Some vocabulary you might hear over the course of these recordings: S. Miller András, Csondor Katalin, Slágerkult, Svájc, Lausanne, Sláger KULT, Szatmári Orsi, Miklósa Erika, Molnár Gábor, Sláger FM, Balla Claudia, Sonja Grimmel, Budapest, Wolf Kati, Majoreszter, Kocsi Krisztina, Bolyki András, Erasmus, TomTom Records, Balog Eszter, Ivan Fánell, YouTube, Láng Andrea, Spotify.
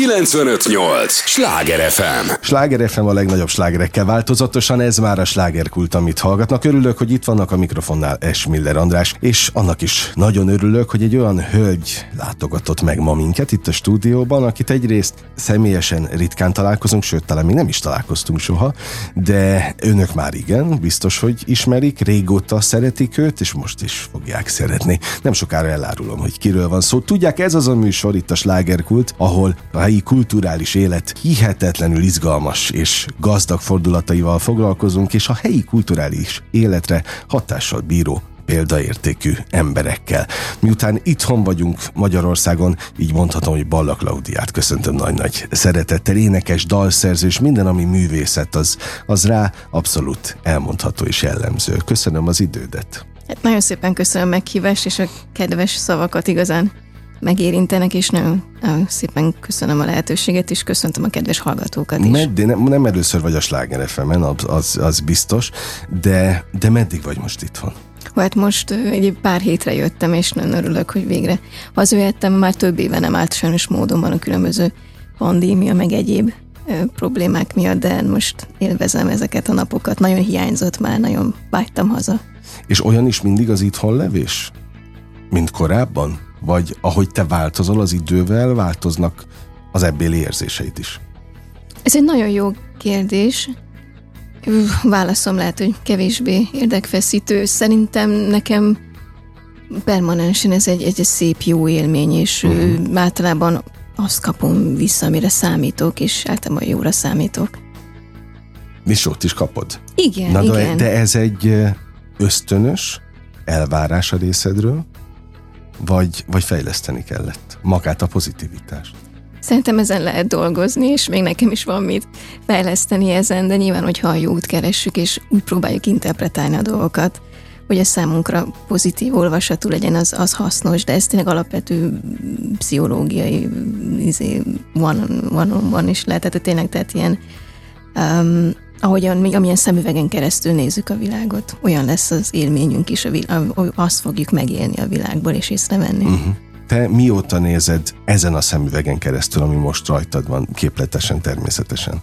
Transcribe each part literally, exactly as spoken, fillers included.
kilencvenöt nyolc Sláger ef em. Sláger ef em a legnagyobb slágerekkel változatosan, ez már a slágerkult, amit hallgatnak. Örülök, hogy itt vannak a mikrofonnál S. Miller András, és annak is nagyon örülök, hogy egy olyan hölgy látogatott meg ma minket itt a stúdióban, akit egyrészt személyesen ritkán találkozunk, sőt, talán még nem is találkoztunk soha, de önök már igen, biztos, hogy ismerik, régóta szeretik őt, és most is fogják szeretni. Nem sokára elárulom, hogy kiről van szó. Tudják, ez az a műsor itt a Slágerkult, ahol a helyi kulturális élet hihetetlenül izgalmas és gazdag fordulataival foglalkozunk, és a helyi kulturális életre hatással bíró példaértékű emberekkel. Miután itthon vagyunk Magyarországon, így mondhatom, hogy Balla Claudiát köszöntöm nagy-nagy szeretettel, énekes, dalszerzős, minden, ami művészet, az, az rá abszolút elmondható és jellemző. Köszönöm az idődet. Hát nagyon szépen köszönöm meghívást, és a kedves szavakat igazán megérintenek, és nagyon, nagyon szépen köszönöm a lehetőséget, és köszöntöm a kedves hallgatókat is. Meddig, nem, nem először vagy a Sláger ef emen, az, az biztos, de, de meddig vagy most itthon? Hát most egy pár hétre jöttem, és nagyon örülök, hogy végre hazajöttem, már több éve nem állt sajnos módonban a különböző pandémia, meg egyéb problémák miatt, de most élvezem ezeket a napokat. Nagyon hiányzott már, nagyon vágytam haza. És olyan is mindig az itthon levés? Mint korábban? Vagy ahogy te változol az idővel, változnak az ebbéli érzéseid is? Ez egy nagyon jó kérdés. Válaszom lehet, hogy kevésbé érdekfeszítő. Szerintem nekem permanensen ez egy, egy szép jó élmény, és uh-huh. általában azt kapom vissza, amire számítok, és általában jóra számítok. És ott is kapod? Igen, Na, igen. De ez egy ösztönös elvárás a részedről? Vagy, vagy fejleszteni kellett magát a pozitivitást? Szerintem ezen lehet dolgozni, és még nekem is van mit fejleszteni ezen, de nyilván, hogyha a jót keressük, és úgy próbáljuk interpretálni a dolgokat, hogy a számunkra pozitív olvasatú legyen, az, az hasznos, de ez tényleg alapvető pszichológiai one-on-one is lehet, tehát tényleg tehát ilyen, um, ahogyan, amilyen szemüvegen keresztül nézzük a világot, olyan lesz az élményünk is, a vil- a, azt fogjuk megélni a világból, és észrevenni. Uh-huh. Te mióta nézed ezen a szemüvegen keresztül, ami most rajtad van, képletesen, természetesen?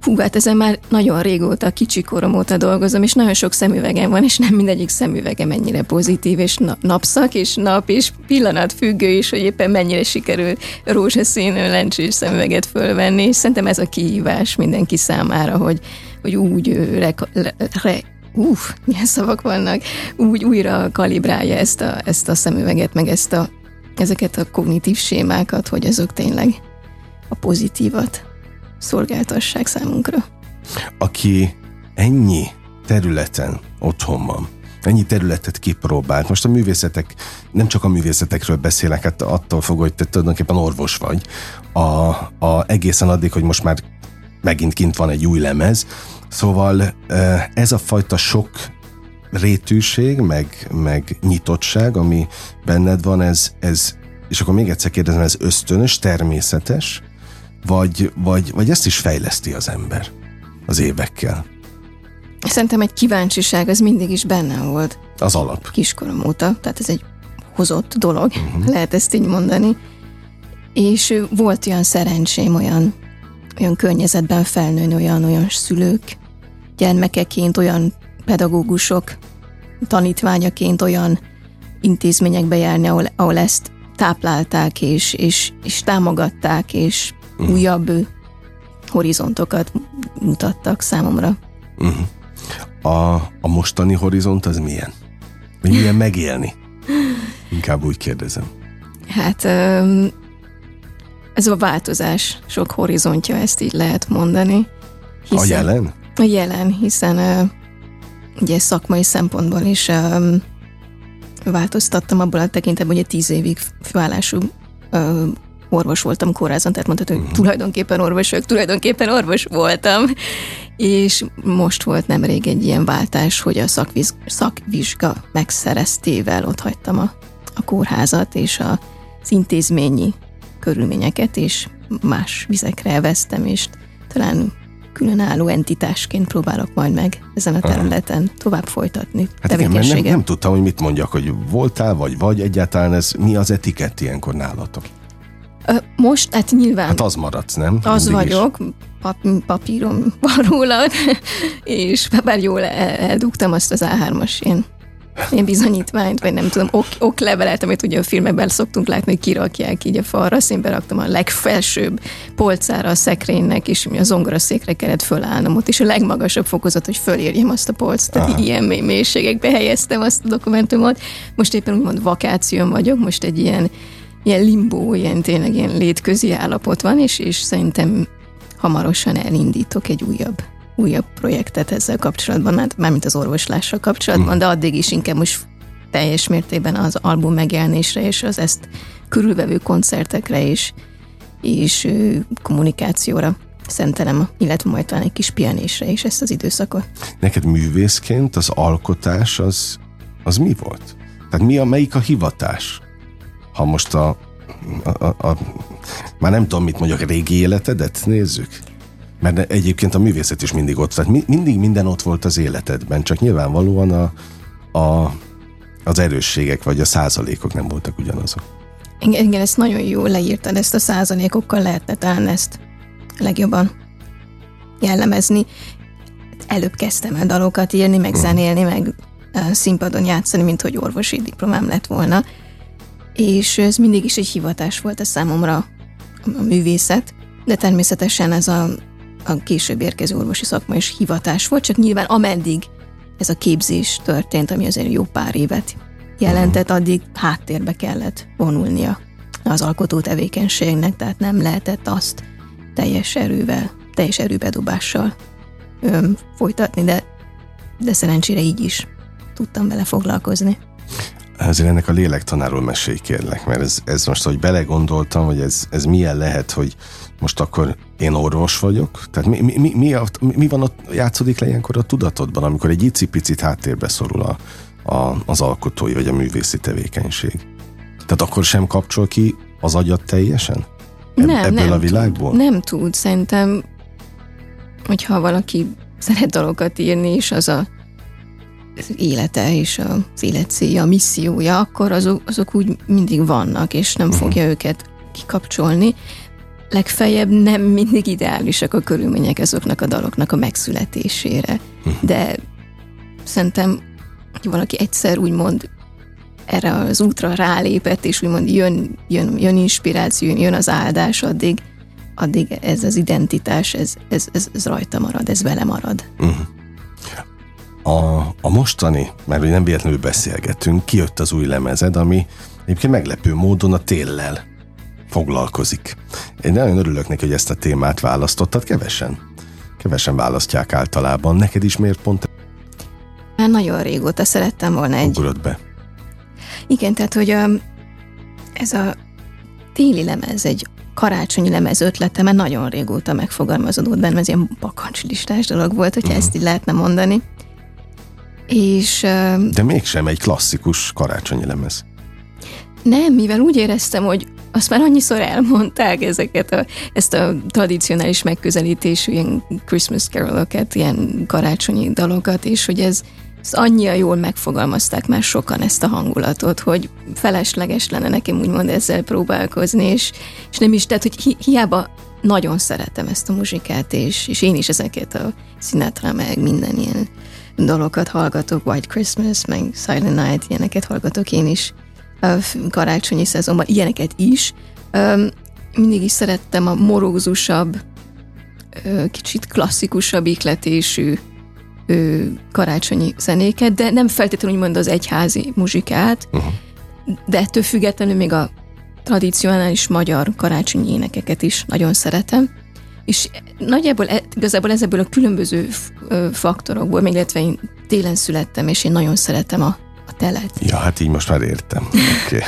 Hú, hát ezen már nagyon régóta, kicsi korom óta dolgozom, és nagyon sok szemüvegem van, és nem mindegyik szemüvegem ennyire pozitív, és na- napszak, és nap, és pillanat függő is, hogy éppen mennyire sikerül rózsaszín lencsés szemüveget fölvenni, és szerintem ez a kihívás mindenki számára, hogy, hogy úgy reka- re- re- Uff, milyen szavak vannak, úgy újra kalibrálja ezt a, ezt a szemüveget, meg ezt a, ezeket a kognitív sémákat, hogy azok tényleg a pozitívat szolgáltassák számunkra. Aki ennyi területen otthon van, ennyi területet kipróbált. Most a művészetek, nem csak a művészetekről beszélek, hát attól fog, hogy te tulajdonképpen orvos vagy. A, a egészen addig, hogy most már megint kint van egy új lemez, szóval ez a fajta sok rétűség, meg, meg nyitottság, ami benned van, ez, ez, és akkor még egyszer kérdezem, ez ösztönös, természetes, vagy, vagy, vagy ezt is fejleszti az ember az évekkel? Szerintem egy kíváncsiság, ez mindig is bennem volt. Az alap. Kiskorom óta, tehát ez egy hozott dolog, uh-huh. lehet ezt így mondani. És volt olyan szerencsém, olyan olyan környezetben felnőni, olyan, olyan szülők, gyermekeként, olyan pedagógusok, tanítványaként olyan intézményekbe járni, ahol, ahol ezt táplálták, és, és, és támogatták, és uh-huh. újabb horizontokat mutattak számomra. Uh-huh. A, a mostani horizont az milyen? Milyen megélni? Inkább úgy kérdezem. Hát... Um, ez a változás sok horizontja, ezt így lehet mondani. Hiszen, a jelen? A jelen, hiszen uh, ugye szakmai szempontból is um, változtattam abból a tekintetben, hogy tíz évig főállású uh, orvos voltam kórházban, tehát mondhatom, hogy uh-huh. tulajdonképpen orvos vagyok, tulajdonképpen orvos voltam. És most volt nemrég egy ilyen váltás, hogy a szakviz, szakvizsga megszereztével ott hagytam a, a kórházat és a, az intézményi körülményeket, és más vizekre elvesztem, és talán különálló entitásként próbálok majd meg ezen a területen Aha. tovább folytatni. Hát igen, mert nem, nem tudtam, hogy mit mondjak, hogy voltál, vagy vagy, egyáltalán ez mi az etikett ilyenkor nálatok? Most, hát nyilván... Hát az maradsz, nem? Az mindig vagyok, pap- papírom van róla, és bár jól eldugtam azt az á hármas én. Ilyen bizonyítványt, vagy nem tudom, ok, oklevelet, amit ugye a filmekben szoktunk látni, hogy kirakják így a falra, azt én beraktam a legfelsőbb polcára a szekrénynek, és a zongoraszékre kellett fölállnom ott, és a legmagasabb fokozat, hogy fölérjem azt a polcot, tehát ilyen mély mélységekbe helyeztem azt a dokumentumot. Most éppen úgymond vakáción vagyok, most egy ilyen, ilyen limbó, ilyen tényleg ilyen létközi állapot van, és, és szerintem hamarosan elindítok egy újabb újabb projektet ezzel kapcsolatban, hát mármint az orvoslással kapcsolatban, mm. de addig is inkább most teljes mértében az album megjelenésre és az ezt körülvevő koncertekre és, és kommunikációra szentelem, illetve majd talán egy kis pihenésre is ezt az időszakot. Neked művészként az alkotás az, az mi volt? Tehát mi a, melyik a hivatás? Ha most a, a, a, a már nem tudom, mit mondjak, régi életedet nézzük? Mert egyébként a művészet is mindig ott, tehát mi, mindig minden ott volt az életedben, csak nyilvánvalóan a, a, az erősségek vagy a százalékok nem voltak ugyanazok. Igen, igen, ezt nagyon jól leírtad, ezt a százalékokkal lehetne talán ezt legjobban jellemezni. Előbb kezdtem el dalokat írni, meg zenélni, meg színpadon játszani, mint hogy orvosi diplomám lett volna, és ez mindig is egy hivatás volt a számomra a művészet, de természetesen ez a a később érkező orvosi szakma is hivatás volt, csak nyilván ameddig ez a képzés történt, ami azért jó pár évet jelentett, addig háttérbe kellett vonulnia az alkotó tevékenységnek, tehát nem lehetett azt teljes erővel, teljes erőbedobással öm, folytatni, de, de szerencsére így is tudtam vele foglalkozni. Azért ennek a lélektanáról mesélj, kérlek, mert ez, ez most, hogy belegondoltam, hogy ez, ez milyen lehet, hogy most akkor én orvos vagyok? Tehát mi, mi, mi, a, mi van ott, játszódik le ilyenkor a tudatodban, amikor egy icipicit háttérbe szorul a, a, az alkotói vagy a művészi tevékenység? Tehát akkor sem kapcsol ki az agyat teljesen? Eb- nem, ebből nem a világból? Tud, nem tud, szerintem, hogyha valaki szeret dalokat írni, és az a élete és az életcélja, a missziója, akkor azok, azok úgy mindig vannak, és nem fogja uh-huh. őket kikapcsolni. Legfeljebb nem mindig ideálisak a körülmények azoknak a daloknak a megszületésére. Uh-huh. De szerintem, hogy valaki egyszer úgymond erre az útra rálépett, és úgymond jön, jön, jön inspiráció, jön az áldás, addig, addig ez az identitás, ez, ez, ez, ez rajta marad, ez vele marad. Uh-huh. A, a mostani, mert nem véletlenül beszélgetünk, kijött az új lemezed, ami egyébként meglepő módon a téllel foglalkozik. Én nagyon örülök neki, hogy ezt a témát választottad, kevesen. Kevesen választják általában. Neked is miért pont? Már nagyon régóta szerettem volna egy... Ugrott be. Igen, tehát, hogy a, ez a téli lemez, egy karácsonyi lemez ötlete, mert nagyon régóta megfogalmazódott bennem, ez ilyen bakancslistás dolog volt, hogyha uh-huh. ezt így lehetne mondani. És, de mégsem egy klasszikus karácsonyi lemez. Nem, mivel úgy éreztem, hogy azt már annyiszor elmondták ezeket a, ezt a tradicionális megközelítésű ilyen Christmas carolokat, ilyen karácsonyi dalokat, és hogy ez, ez annyira jól megfogalmazták már sokan ezt a hangulatot, hogy felesleges lenne nekem úgymond ezzel próbálkozni, és, és nem is, tehát hogy hi, hiába nagyon szeretem ezt a muzsikát, és, és én is ezeket a Sinatra meg minden ilyen dalokat hallgatok, White Christmas, meg Silent Night, ilyeneket hallgatok én is karácsonyi szezonban, ilyeneket is. Mindig is szerettem a morózusabb, kicsit klasszikusabb ikletésű karácsonyi zenéket, de nem feltétlenül úgymond az egyházi muzsikát, uh-huh. de ettől függetlenül még a tradicionális magyar karácsonyi énekeket is nagyon szeretem. És nagyjából igazából ezekből a különböző faktorokból, még illetve én télen születtem, és én nagyon szeretem a, a telet. Ja, hát így most már értem. Okay.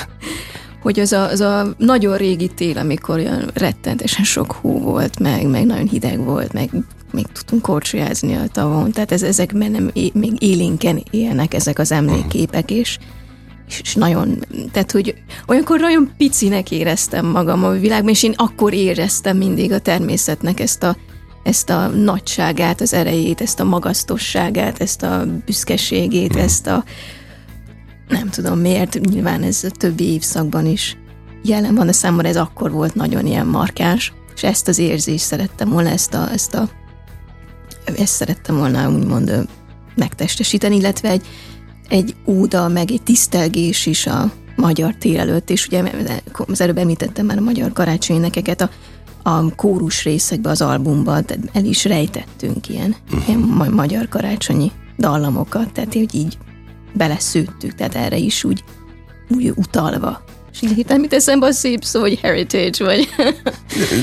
Hogy az a, az a nagyon régi tél, amikor olyan rettentesen sok hó volt, meg, meg nagyon hideg volt, meg még tudtunk korcsolyázni a tavon, tehát ez, ezek nem é, még élénken élnek ezek az emlékképek, és és nagyon, tehát hogy olyankor nagyon picinek éreztem magam a világban, és én akkor éreztem mindig a természetnek ezt a, ezt a nagyságát, az erejét, ezt a magasztosságát, ezt a büszkeségét, mm. ezt a nem tudom miért, nyilván ez a többi évszakban is jelen van, a számomra ez akkor volt nagyon ilyen markáns, és ezt az érzést szerettem volna, ezt a, ezt a ezt szerettem volna úgymond megtestesíteni, illetve egy, egy óda, meg egy tisztelgés is a magyar tér előtt, és ugye az előbb említettem már a magyar karácsonyénekeket a, a kórus részekbe az albumban, tehát el is rejtettünk ilyen, ilyen magyar karácsonyi dallamokat, tehát hogy így beleszőttük, tehát erre is úgy, úgy utalva. És így hittem, mit eszembe a szép szó, hogy heritage vagy. De,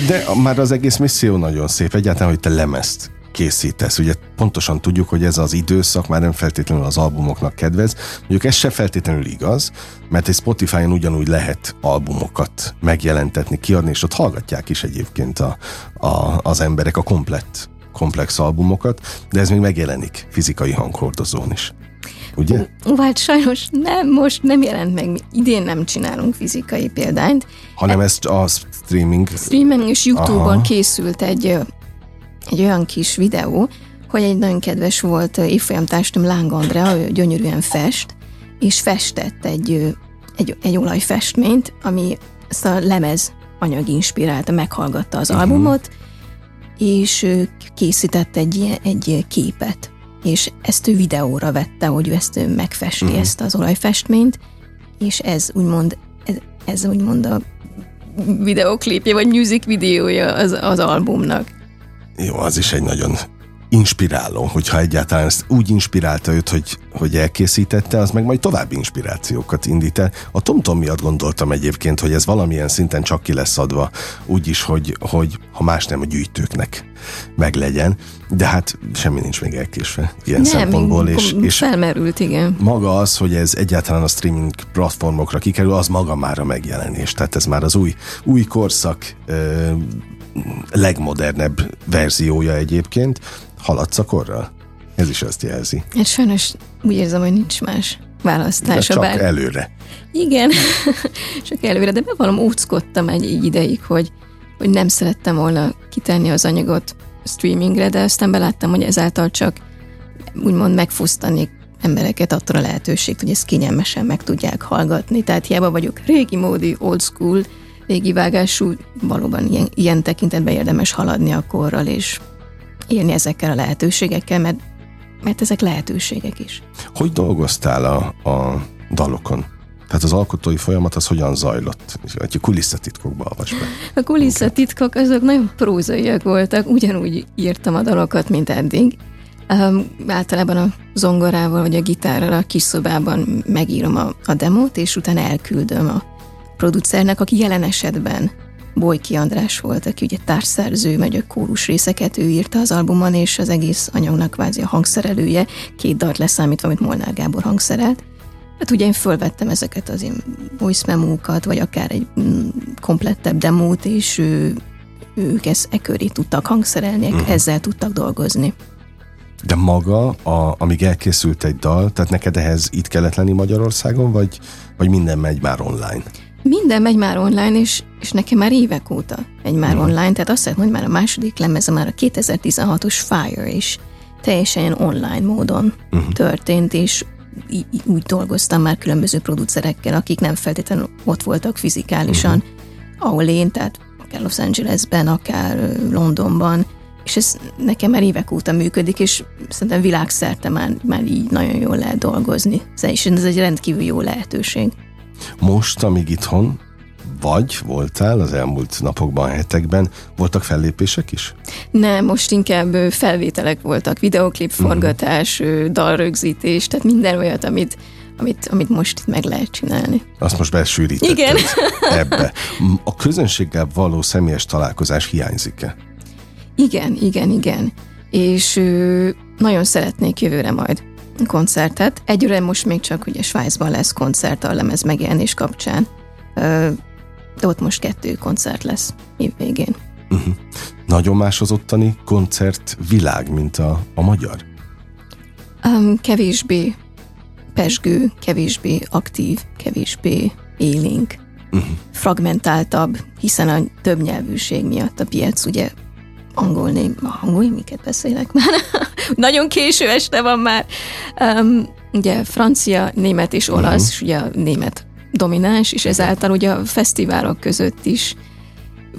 de már az egész misszió nagyon szép, egyáltalán, hogy te lemezt készítesz. Ugye pontosan tudjuk, hogy ez az időszak már nem feltétlenül az albumoknak kedvez. Mondjuk ez se feltétlenül igaz, mert egy Spotify-on ugyanúgy lehet albumokat megjelentetni, kiadni, és ott hallgatják is egyébként a, a, az emberek a komplett, komplex albumokat, de ez még megjelenik fizikai hanghordozón is. Ugye? Hát sajnos nem, most nem jelent meg. Mi idén nem csinálunk fizikai példányt. Hanem ez a streaming... Streaming és YouTube-on aha. készült egy... egy olyan kis videó, hogy egy nagyon kedves volt évfolyamtársnőm, Láng Andrea, ő gyönyörűen fest, és festett egy, egy, egy olajfestményt, ami ezt a lemez anyag inspirálta, meghallgatta az uh-huh. albumot, és készített egy, egy képet, és ezt ő videóra vette, hogy ő ezt ő megfesti, uh-huh. ezt az olajfestményt, és ez úgymond, ez, ez úgymond a videóklipje, vagy music videója az, az albumnak. Jó, az is egy nagyon inspiráló, hogyha egyáltalán ezt úgy inspirálta őt, hogy, hogy elkészítette, az meg majd további inspirációkat indít el. A TomTom miatt gondoltam egyébként, hogy ez valamilyen szinten csak ki lesz adva, úgyis, hogy, hogy ha más nem, a gyűjtőknek meglegyen, de hát semmi nincs még elkésve ilyen nem, szempontból. És, és felmerült, igen. Maga az, hogy ez egyáltalán a streaming platformokra kikerül, az maga már a megjelenés. Tehát ez már az új, új korszak ö, legmodernebb verziója egyébként. Haladsz a korral? Ez is azt jelzi. Hát sajnos úgy érzem, hogy nincs más választása. De csak bár... előre. Igen, csak előre, de bevallom, óckodtam egy ideig, hogy, hogy nem szerettem volna kitenni az anyagot streamingre, de aztán beláttam, hogy ezáltal csak úgymond megfosztanék embereket attól a lehetőségt, hogy ezt kényelmesen meg tudják hallgatni. Tehát hiába vagyok régi módi, old school, régi vágású, valóban ilyen, ilyen tekintetben érdemes haladni a korral, és élni ezekkel a lehetőségekkel, mert, mert ezek lehetőségek is. Hogy dolgoztál a, a dalokon? Tehát az alkotói folyamat az hogyan zajlott? A kulisszatitkokba avasd be. A kulisszatitkok azok nagyon prózaiak voltak, ugyanúgy írtam a dalokat, mint eddig. Um, általában a zongorával vagy a gitárral a kis szobában megírom a, a demót, és utána elküldöm a producernek, aki jelen esetben Bolyki András volt, aki ugye társszerző, meg a kórus részeket ő írta az albumon, és az egész anyagnak kvázi a hangszerelője, két dalt leszámítva, amit Molnár Gábor hangszerelt. Hát ugye én fölvettem ezeket az én voice memókat, vagy akár egy komplettebb demót, és ő, ők ezt e köré tudtak hangszerelni, mm. ezzel tudtak dolgozni. De maga, a, amíg elkészült egy dal, tehát neked ehhez itt kellett lenni Magyarországon, vagy, vagy minden megy már online? Minden megy már online, és, és nekem már évek óta megy már mm. online, tehát azt hiszem, hogy már a második lemeze, már a kétezer-tizenhatos Fire is teljesen online módon mm-hmm. történt, és í- úgy dolgoztam már különböző producerekkel, akik nem feltétlenül ott voltak fizikálisan, mm-hmm. ahol én, tehát akár Los Angelesben, akár Londonban, és ez nekem már évek óta működik, és szerintem világszerte már, már így nagyon jól lehet dolgozni, és ez egy rendkívül jó lehetőség. Most, amíg itthon vagy voltál az elmúlt napokban, hetekben, voltak fellépések is? Nem, most inkább felvételek voltak, videoklip forgatás, uh-huh. dalrögzítés, tehát minden olyat, amit, amit, amit most itt meg lehet csinálni. Azt most besűrítetted. Igen. Ebbe. A közönséggel való személyes találkozás hiányzik-e? Igen, igen, igen. És nagyon szeretnék jövőre majd koncertet. Egyre most még csak ugye Svájcban lesz koncert a lemez megjelenés kapcsán. De ott most kettő koncert lesz évvégén. Uh-huh. Nagyon más az ottani koncertvilág, mint a, a magyar? Um, kevésbé pezsgő, kevésbé aktív, kevésbé élénk. Uh-huh. Fragmentáltabb, hiszen a többnyelvűség miatt a piac ugye angol ném, angol miket beszélek már? Nagyon késő este van már. Um, ugye francia, német és olasz, uh-huh. és ugye a német domináns, és ezáltal ugye a fesztiválok között is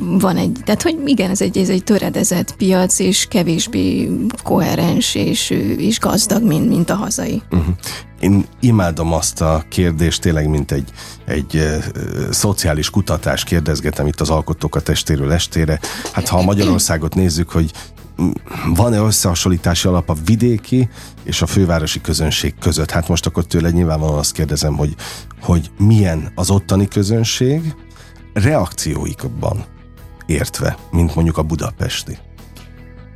van egy, tehát hogy igen, ez egy, ez egy töredezett piac, és kevésbé koherens, és, és gazdag, mint, mint a hazai. Uh-huh. Én imádom azt a kérdést, tényleg mint egy, egy e, szociális kutatás, kérdezgetem itt az alkotókat estéről estére. Hát ha a Magyarországot nézzük, hogy van-e összehasonlítási alap a vidéki és a fővárosi közönség között? Hát most akkor tőle nyilvánvalóan azt kérdezem, hogy, hogy milyen az ottani közönség reakcióikban értve, mint mondjuk a budapesti?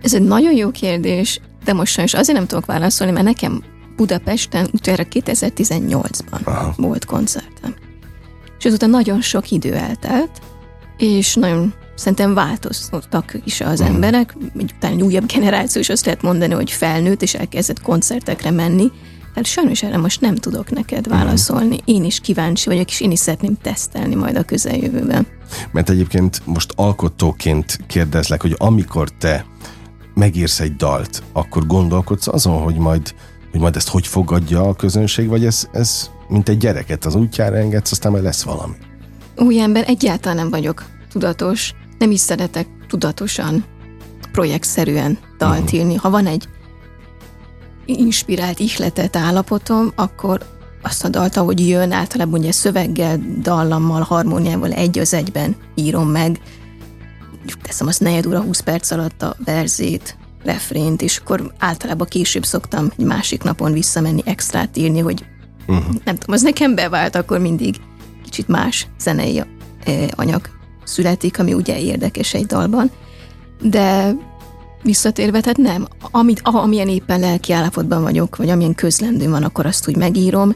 Ez egy nagyon jó kérdés, de most sajnos azért nem tudok válaszolni, mert nekem Budapesten utoljára kétezer-tizennyolcban aha. volt koncertem. És azóta nagyon sok idő eltelt, és nagyon szerintem változtak is az hmm. emberek, utána egy újabb generáció, és azt lehet mondani, hogy felnőtt, és elkezdett koncertekre menni. Tehát sajnos erre most nem tudok neked válaszolni. Én is kíváncsi vagyok, és én is szeretném tesztelni majd a közeljövőben. Mert egyébként most alkotóként kérdezlek, hogy amikor te megírsz egy dalt, akkor gondolkodsz azon, hogy majd, hogy majd ezt hogy fogadja a közönség, vagy ez, ez mint egy gyereket az útjára engedsz, aztán majd lesz valami? Új ember, egyáltalán nem vagyok tudatos. Nem is szeretek tudatosan, projektszerűen dalt uh-huh. írni. Ha van egy inspirált, ihletett állapotom, akkor azt a dalt, ahogy jön, általában ugye szöveggel, dallammal, harmóniával egy az egyben írom meg. Teszem azt negyed óra, húsz perc alatt a verzét, refrént, és akkor általában később szoktam egy másik napon visszamenni, extrát írni, hogy uh-huh. nem tudom, az nekem bevált, akkor mindig kicsit más zenei anyag születik, ami ugye érdekes egy dalban. De visszatérve, tehát nem. Amit, amilyen éppen lelki állapotban vagyok, vagy amilyen közlendőm van, akkor azt úgy megírom.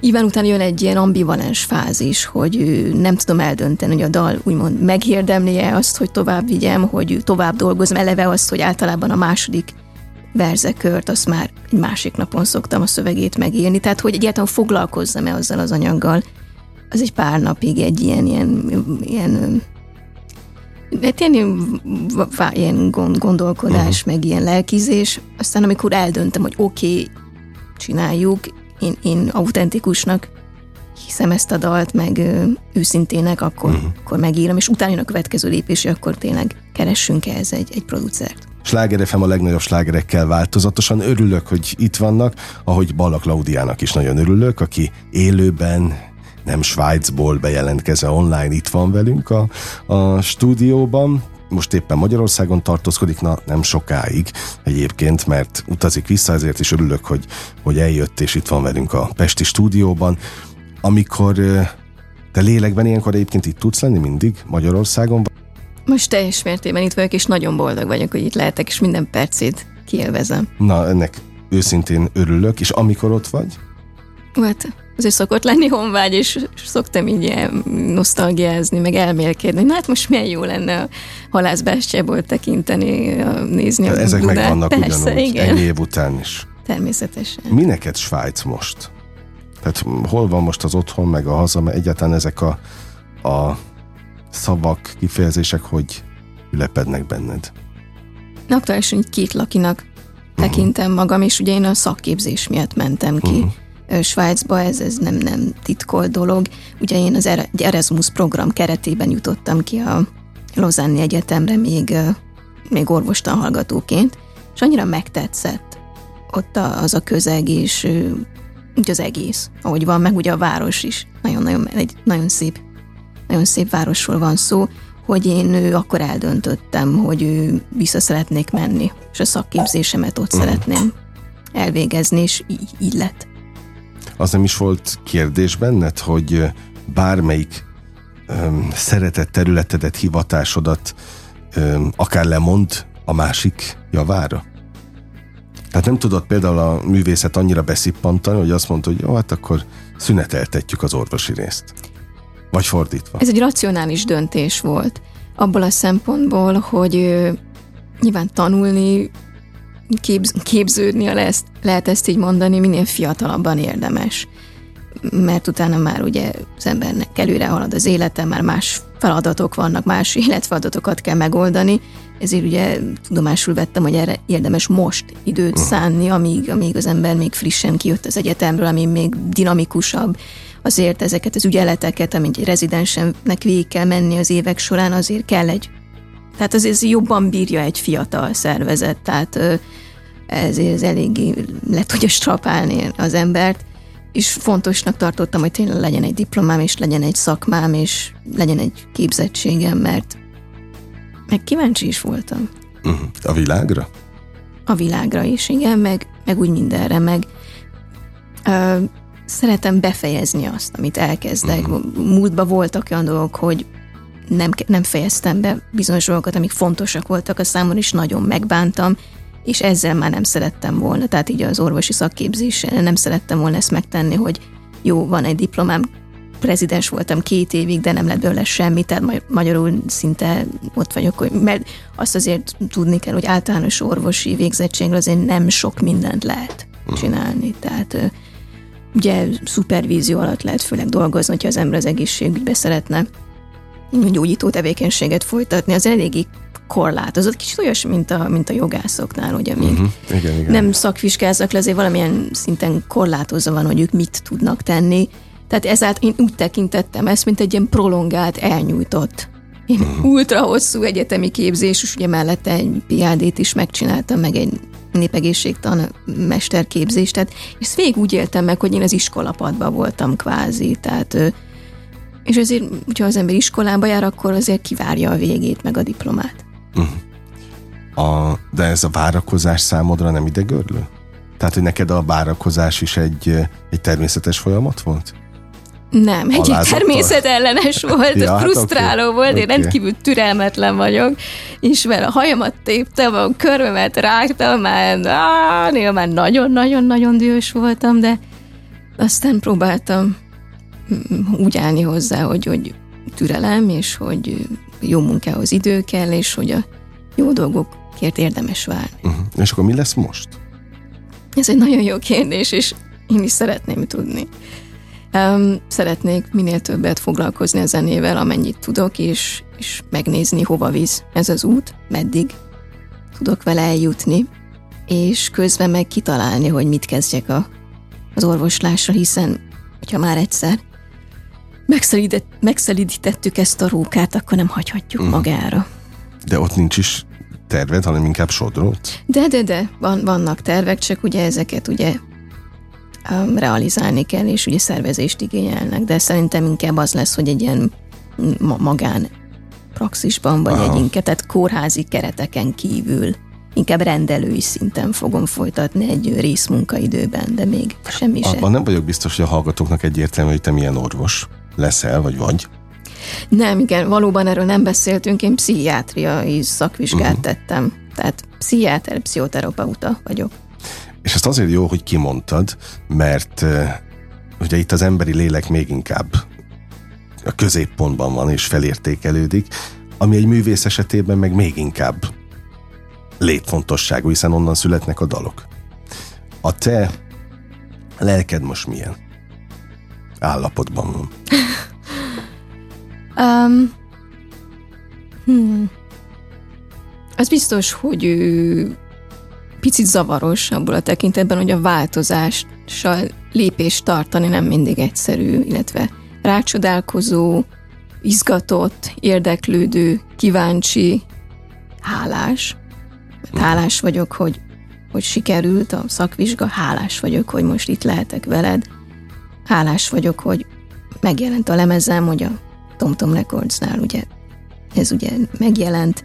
Iván után jön egy ilyen ambivalens fázis, hogy nem tudom eldönteni, hogy a dal úgymond megérdemli-e azt, hogy tovább vigyem, hogy tovább dolgozom. Eleve azt, hogy általában a második verzekört, azt már egy másik napon szoktam a szövegét megírni. Tehát, hogy egyáltalán foglalkozzam-e azzal az anyaggal, az egy pár napig egy ilyen, ilyen, ilyen hát ilyen, ilyen gondolkodás, uh-huh. meg ilyen lelkizés, aztán amikor eldöntöm, hogy oké, okay, csináljuk, én, én autentikusnak hiszem ezt a dalt, meg ö, őszintének, akkor, uh-huh. akkor megírom, és utána jön a következő lépés, akkor tényleg keressünk ehhez egy, egy producert. Sláger ef em a legnagyobb slágerekkel változatosan. Örülök, hogy itt vannak, ahogy Balla Claudiának is nagyon örülök, aki élőben, nem Svájcból bejelentkezve online itt van velünk a, a stúdióban. Most éppen Magyarországon tartózkodik, na nem sokáig egyébként, mert utazik vissza, ezért is örülök, hogy, hogy eljött és itt van velünk a pesti stúdióban. Amikor te lélekben ilyenkor egyébként itt tudsz lenni mindig Magyarországon? Most teljes mértében itt vagyok, és nagyon boldog vagyok, hogy itt lehetek, és minden percét kiélvezem. Na, ennek őszintén örülök, és amikor ott vagy? Hát... azért szokott lenni honvágy, és szoktam így nosztalgiázni, meg elmélkedni, hogy na hát most milyen jó lenne a Halász Bástyából tekinteni, nézni hát a ezek Budát. Ezek megvannak ugyanúgy, igen. Ennyi év után is. Természetesen. Mi neked Svájc most? Tehát hol van most az otthon, meg a haza, mert egyáltalán ezek a, a szavak, kifejezések, hogy ülepednek benned? Na, aktuálisan így két lakinak tekintem uh-huh. magam, és ugye én a szakképzés miatt mentem ki. Uh-huh. Svájcba, ez, ez nem, nem titkolt dolog. Ugye én az Erasmus program keretében jutottam ki a Lausanne Egyetemre még, még orvostan hallgatóként, és annyira megtetszett ott az a közeg, és úgy az egész, ahogy van, meg ugye a város is. Nagyon-nagyon egy nagyon szép, nagyon szép városról van szó, hogy én akkor eldöntöttem, hogy vissza szeretnék menni, és a szakképzésemet ott mm. szeretném elvégezni, és így, így lett. Az nem is volt kérdés benned, hogy bármelyik öm, szeretett területedet, hivatásodat öm, akár lemond a másik javára? Tehát nem tudod például a művészet annyira beszippantani, hogy azt mondta, hogy jó, hát akkor szüneteltetjük az orvosi részt. Vagy fordítva. Ez egy racionális döntés volt. Abból a szempontból, hogy ö, nyilván tanulni, Képz, képződni, ha lesz, lehet ezt így mondani, minél fiatalabban érdemes. Mert utána már ugye az embernek előre halad az élete, már más feladatok vannak, más életfeladatokat kell megoldani, ezért ugye tudomásul vettem, hogy erre érdemes most időt szánni, amíg, amíg az ember még frissen kijött az egyetemről, ami még dinamikusabb. azért ezeket az ügyeleteket, amit egy rezidensennek végig kell menni az évek során, azért kell egy, tehát azért jobban bírja egy fiatal szervezet, tehát ezért ez eléggé le tudja strapálni az embert, és fontosnak tartottam, hogy tényleg legyen egy diplomám, és legyen egy szakmám, és legyen egy képzettségem, mert meg kíváncsi is voltam. Uh-huh. A világra? A világra is, igen, meg, meg úgy mindenre, meg ö, szeretem befejezni azt, amit elkezdek. Uh-huh. Múltban voltak olyan dolgok, hogy nem, nem fejeztem be bizonyos dolgokat, amik fontosak voltak a számon, és nagyon megbántam, és ezzel már nem szerettem volna, tehát így az orvosi szakképzéssel nem szerettem volna ezt megtenni, hogy jó, van egy diplomám, prezidens voltam két évig, de nem lett belőle semmi, tehát magyarul szinte ott vagyok, mert azt azért tudni kell, hogy általános orvosi végzettségre azért nem sok mindent lehet csinálni, tehát ugye szupervízió alatt lehet főleg dolgozni, hogyha az ember az egészségügybe szeretne gyógyító tevékenységet folytatni, az eléggé korlátozott, kicsit olyas, mint a, mint a jogászoknál, ugye még uh-huh. igen, igen. nem szakvizsgáznak le, azért valamilyen szinten korlátozva van, hogy ők mit tudnak tenni. Tehát ezáltal én úgy tekintettem ezt, mint egy ilyen prolongált, elnyújtott. Én uh-huh. ultra hosszú egyetemi képzés, és ugye mellette egy pé há dét is megcsináltam, meg egy népegészségtan mesterképzést, tehát ezt végig úgy éltem meg, hogy én az iskolapadban voltam kvázi, tehát és azért, hogyha az ember iskolába jár, akkor azért kivárja a végét, meg a diplomát. A, de ez a várakozás számodra nem idegörlő? Tehát, hogy neked a várakozás is egy, egy természetes folyamat volt? Nem, egy természetellenes volt, ja, hát frusztráló okay. volt, én okay. rendkívül türelmetlen vagyok, és mert a hajamat téptem, a körömet rágtam, már, á, néha már nagyon-nagyon-nagyon dühös voltam, de aztán próbáltam úgy állni hozzá, hogy, hogy türelem, és hogy jó munkához idő kell, és hogy a jó dolgokért érdemes várni. Uh-huh. És akkor mi lesz most? Ez egy nagyon jó kérdés, és én is szeretném tudni. Um, szeretnék minél többet foglalkozni a zenével, amennyit tudok, és, és megnézni, hova visz ez az út, meddig tudok vele eljutni, és közben meg kitalálni, hogy mit kezdjek a, az orvoslásra, hiszen hogyha már egyszer megszelidítettük ezt a rókát, akkor nem hagyhatjuk uh-huh. magára. De ott nincs is terved, hanem inkább sodrót? De, de, de, van, vannak tervek, csak ugye ezeket ugye um, realizálni kell, és ugye szervezést igényelnek, de szerintem inkább az lesz, hogy egy ilyen ma- magán praxisban, vagy Aha. egy inkább, tehát kórházi kereteken kívül inkább rendelői szinten fogom folytatni egy részmunkaidőben, de még semmi sem. Abban nem vagyok biztos, hogy a hallgatóknak egyértelmű, hogy te milyen orvos leszel, vagy vagy. Nem, igen, valóban erről nem beszéltünk, én pszichiátriai szakvizsgát uh-huh. tettem, tehát pszichiáter, pszichoterapeuta vagyok. És ezt azért jó, hogy kimondtad, mert ugye itt az emberi lélek még inkább a középpontban van és felértékelődik, ami egy művész esetében meg még inkább létfontosságú, hiszen onnan születnek a dalok. A te lelked most milyen állapotban van? Um, hmm. Az biztos, hogy ő picit zavaros abból a tekintetben, hogy a változással lépést tartani nem mindig egyszerű, illetve rácsodálkozó, izgatott, érdeklődő, kíváncsi, hálás. Hálás vagyok, hogy, hogy sikerült a szakvizsga, hálás vagyok, hogy most itt lehetek veled, hálás vagyok, hogy megjelent a lemezem, hogy a TomTom Recordsnál, ugye, ez ugye megjelent.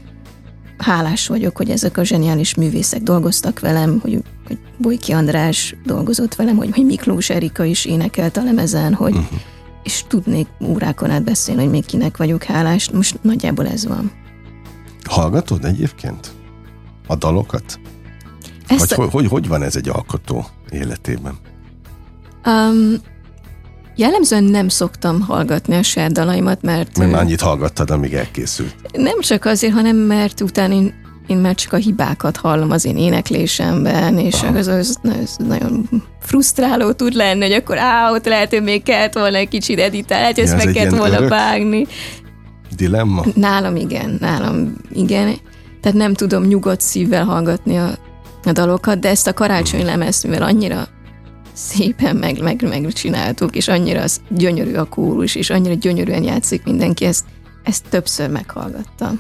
Hálás vagyok, hogy ezek a zseniális művészek dolgoztak velem, hogy, hogy Bolyki András dolgozott velem, hogy, hogy Miklósa Erika is énekelt a lemezen, hogy, uh-huh. és tudnék órákon át beszélni, hogy még kinek vagyok hálás. Most nagyjából ez van. Hallgatod egyébként a dalokat? Ezt vagy a... hogy, hogy van ez egy alkotó életében? Um... Jellemzően nem szoktam hallgatni a saját dalaimat, mert... Mert annyit hallgattad, amíg elkészült. Nem csak azért, hanem mert utána én, én már csak a hibákat hallom az én éneklésemben, és ah. az, az, az nagyon frusztráló tud lenni, hogy akkor á, ott lehet, hogy még kellett volna egy kicsit editálni, hogy ja, ezt ez meg kellett volna vágni. Dilemma? Nálam igen, nálam igen. Tehát nem tudom nyugodt szívvel hallgatni a, a dalokat, de ezt a karácsony lemezt, mivel annyira szépen meg, meg, megcsináltuk, és annyira az gyönyörű a kórus, és annyira gyönyörűen játszik mindenki, ezt, ezt többször meghallgattam.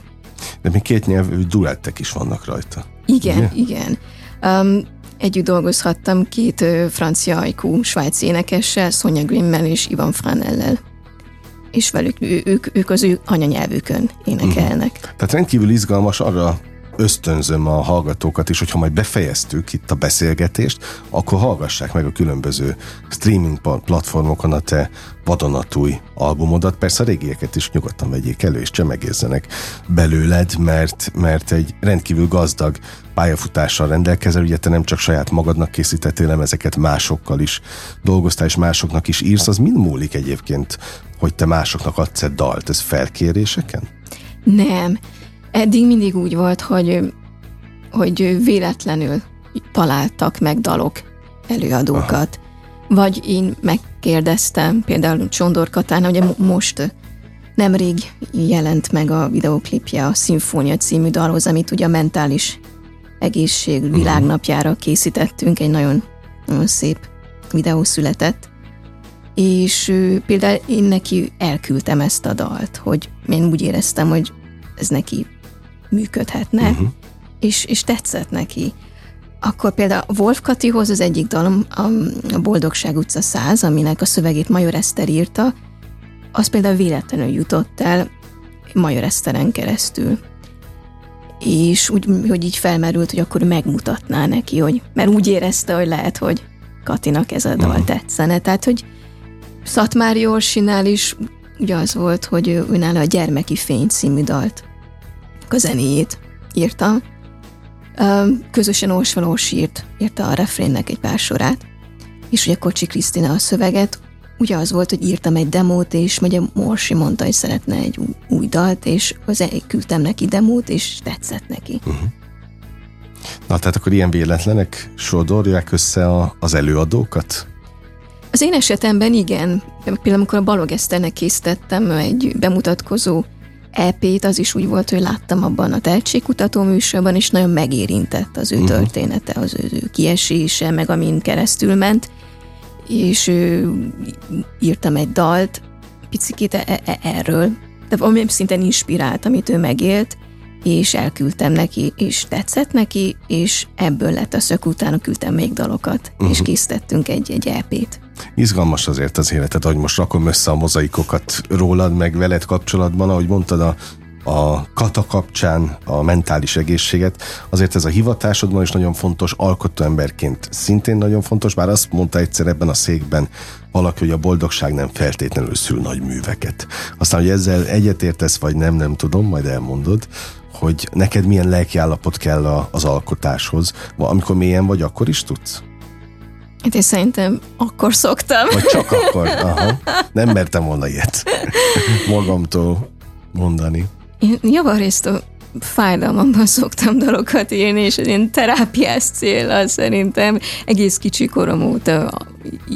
De még két nyelvű duettek is vannak rajta. Igen, ugye? Igen. Um, együtt dolgozhattam két uh, francia ajkú svájci énekessel, Sonja Grimmel és Ivan Fánell-el. És velük ő, ők, ők az ő anyanyelvükön énekelnek. Mm. Tehát rendkívül izgalmas, arra ösztönzöm a hallgatókat is, hogyha majd befejeztük itt a beszélgetést, akkor hallgassák meg a különböző streaming platformokon a te vadonatúj albumodat. Persze a régieket is nyugodtan vegyék elő, és csemegézzenek belőled, mert, mert egy rendkívül gazdag pályafutással rendelkezel. Ugye te nem csak saját magadnak készítettél lemezeket, másokkal is dolgoztál, és másoknak is írsz. Az mind múlik egyébként, hogy te másoknak adsz egy dalt? Ez felkéréseken? Nem. Eddig mindig úgy volt, hogy, hogy véletlenül találtak meg dalok, előadókat. Aha. Vagy én megkérdeztem, például Csondor Katalin, ugye most nemrég jelent meg a videóklipje a Szimfónia című dalhoz, amit ugye a mentális egészség világnapjára készítettünk, egy nagyon, nagyon szép videó született. És például én neki elküldtem ezt a dalt, hogy én úgy éreztem, hogy ez neki működhetne, uh-huh. és, és tetszett neki. Akkor például Wolf Katihoz az egyik dalom, a Boldogság utca száz, aminek a szövegét Majoreszter írta, az például véletlenül jutott el Majoreszteren keresztül. És úgy, hogy így felmerült, hogy akkor megmutatná neki, hogy, mert úgy érezte, hogy lehet, hogy Katinak ez a dal uh-huh. tetszene. Tehát, hogy Szatmári Orsinál is ugye az volt, hogy ő nála a Gyermeki fény című dalt, a zenéjét írta. Közösen Orsval Orsi írt, írta a refrénnek egy pár sorát, és ugye Kocsi Krisztina a szöveget. Ugye az volt, hogy írtam egy demót, és ugye Orsi mondta, hogy szeretne egy új, új dalt, és küldtem neki demót, és tetszett neki. Uh-huh. Na, tehát akkor ilyen véletlenek sodorják össze a, az előadókat? Az én esetemben igen. Például amikor a Balog Eszternek készítettem egy bemutatkozó é pét, az is úgy volt, hogy láttam abban a tehetségkutató műsorban, és nagyon megérintett az ő uh-huh. története, az ő, ő kiesése, meg amin keresztül ment, és ő, írtam egy dalt, picikét erről, de ami szinten inspirált, amit ő megélt, és elküldtem neki, és tetszett neki, és ebből lett a szök, utána küldtem még dalokat, uh-huh. és készítettünk egy-egy é pét. Izgalmas azért az életed, ahogy most rakom össze a mozaikokat rólad, meg veled kapcsolatban, ahogy mondtad a, a Kata kapcsán, a mentális egészséget, azért ez a hivatásodban is nagyon fontos, alkotóemberként szintén nagyon fontos, bár azt mondta egyszer ebben a székben valaki, hogy a boldogság nem feltétlenül szül nagy műveket. Aztán, hogy ezzel egyetértesz, vagy nem, nem tudom, majd elmondod, hogy neked milyen lelkiállapot kell a, az alkotáshoz, amikor mélyen vagy, akkor is tudsz? Hát én szerintem akkor szoktam. Vagy csak akkor, aha. Nem mertem volna ilyet magamtól mondani. Én javarészt a fájdalmamban szoktam dalokat írni, és én terápiás céllal szerintem egész kicsi korom óta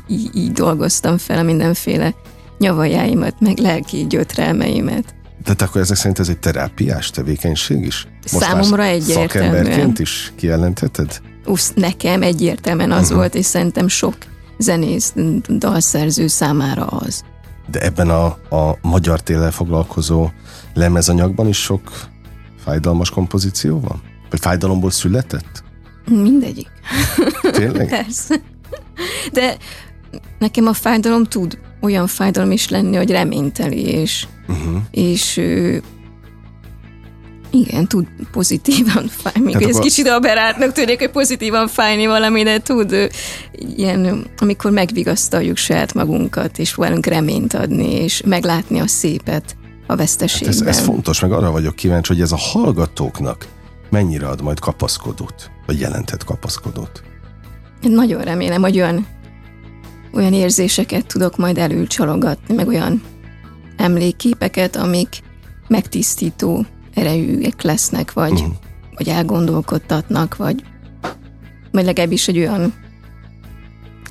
így, így dolgoztam fel a mindenféle nyavajáimat, meg lelki gyötrelmeimet. Tehát akkor ezek szerint ez egy terápiás tevékenység is? Most számomra egyértelműen. Szakemberként is kijelentheted? Usz, nekem egyértelműen az uh-huh. volt, és szerintem sok zenész, dalszerző számára az. De ebben a, a magyar téllel foglalkozó lemezanyagban is sok fájdalmas kompozíció van? Vagy fájdalomból született? Mindegyik. Tényleg? Persze. De nekem a fájdalom tud olyan fájdalom is lenni, hogy reményteli, és, uh-huh. és igen, tud pozitívan fájni. Ez akkor... kicsit aberráltnak tűnik, hogy pozitívan fájni valami, de tud ilyen, amikor megvigasztaljuk saját magunkat, és velünk reményt adni, és meglátni a szépet a veszteségben. Hát ez, ez fontos, meg arra vagyok kíváncsi, hogy ez a hallgatóknak mennyire ad majd kapaszkodót, vagy jelenthet kapaszkodót. Én nagyon remélem, hogy olyan, olyan érzéseket tudok majd elülcsalogatni, meg olyan emlékképeket, amik megtisztító erejűek lesznek, vagy, uh-huh. vagy elgondolkodtatnak, vagy, vagy legalábbis egy olyan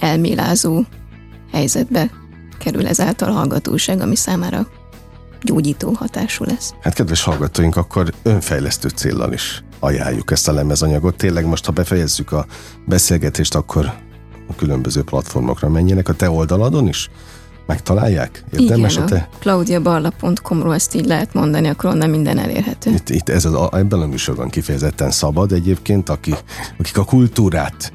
elmélázó helyzetbe kerül ezáltal hallgatóság, ami számára gyógyító hatású lesz. Hát kedves hallgatóink, akkor önfejlesztő céllal is ajánljuk ezt a lemezanyagot. Tényleg most, ha befejezzük a beszélgetést, akkor a különböző platformokra menjenek. A te oldaladon is megtalálják? Érdemes? Igen, a te... Claudia Balla pont com-ról ezt így lehet mondani, akkor onnan minden elérhető. Itt, itt ez az, ebben a műsorban kifejezetten szabad egyébként, aki, akik a kultúrát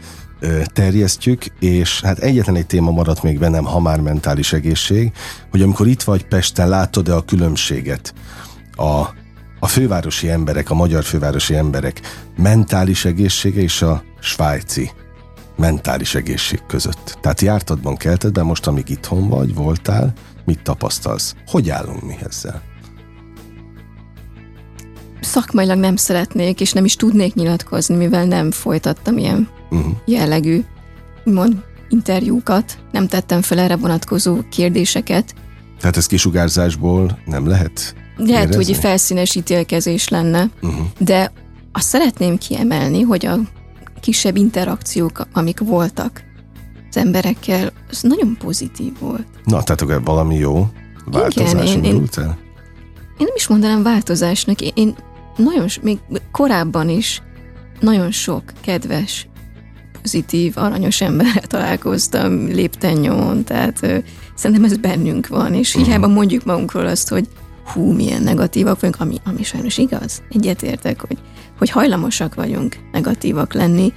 terjesztjük, és hát egyetlen egy téma maradt még bennem, ha már mentális egészség, hogy amikor itt vagy Pesten, látod-e a különbséget a, a fővárosi emberek, a magyar fővárosi emberek mentális egészsége és a svájci mentális egészség között? Tehát jártadban, keltedben, most amíg itthon vagy, voltál, mit tapasztalsz? Hogy állunk mi ezzel? Szakmailag nem szeretnék, és nem is tudnék nyilatkozni, mivel nem folytattam ilyen uh-huh. jellegű úgymond interjúkat, nem tettem fel erre vonatkozó kérdéseket. Tehát ez kisugárzásból nem lehet érezni? Lehet, hogy felszínes ítélkezés lenne, uh-huh. de azt szeretném kiemelni, hogy a kisebb interakciók, amik voltak az emberekkel, az nagyon pozitív volt. Na, tehát akkor valami jó változáson indult el? Én nem is mondanám változásnak, én nagyon, még korábban is nagyon sok kedves, pozitív, aranyos emberrel találkoztam léptennyomon, tehát ö, szerintem ez bennünk van, és hiába mondjuk magunkról azt, hogy hú, milyen negatívak vagyunk, ami, ami sajnos igaz. Egyetértek, hogy, hogy hajlamosak vagyunk negatívak lenni.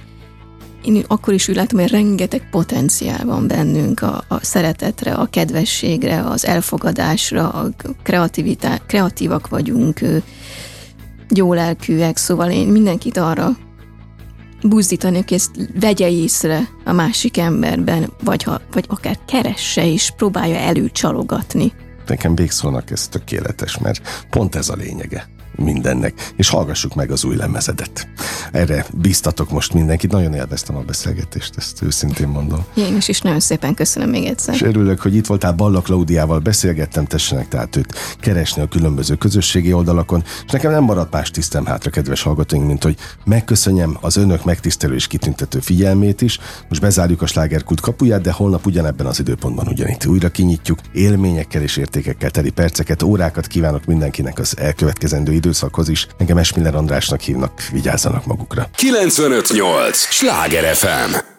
Én akkor is úgy látom, hogy rengeteg potenciál van bennünk a, a szeretetre, a kedvességre, az elfogadásra, a kreativitá- kreatívak vagyunk, jólelkűek, szóval én mindenkit arra buzdítani, hogy ezt vegye észre a másik emberben, vagy, ha, vagy akár keresse és próbálja előcsalogatni. Nekem végszónak ez tökéletes, mert pont ez a lényege mindennek. És hallgassuk meg az új lemezedet. Erre bíztatok most mindenkit. Nagyon élveztem a beszélgetést, ezt őszintén mondom. Én is, és nagyon szépen köszönöm még egyszer. És örülök, hogy itt voltál, Balla Claudiával beszélgettem, tessenek tehát őt keresni a különböző közösségi oldalakon. És nekem nem maradt más tisztem hátra, kedves hallgatóink, mint hogy megköszönjem az önök megtisztelő és kitüntető figyelmét is. Most bezárjuk a Sláger Kult kapuját, de holnap ugyanebben az időpontban ugyanitt újra kinyitjuk. Élményekkel és értékekkel teli perceket, órákat kívánok mindenkinek az elkövetkezendő időszakhoz is. Engem S. Miller Andrásnak hívnak, vigyázzanak magukra. kilencvenöt nyolc Sláger ef em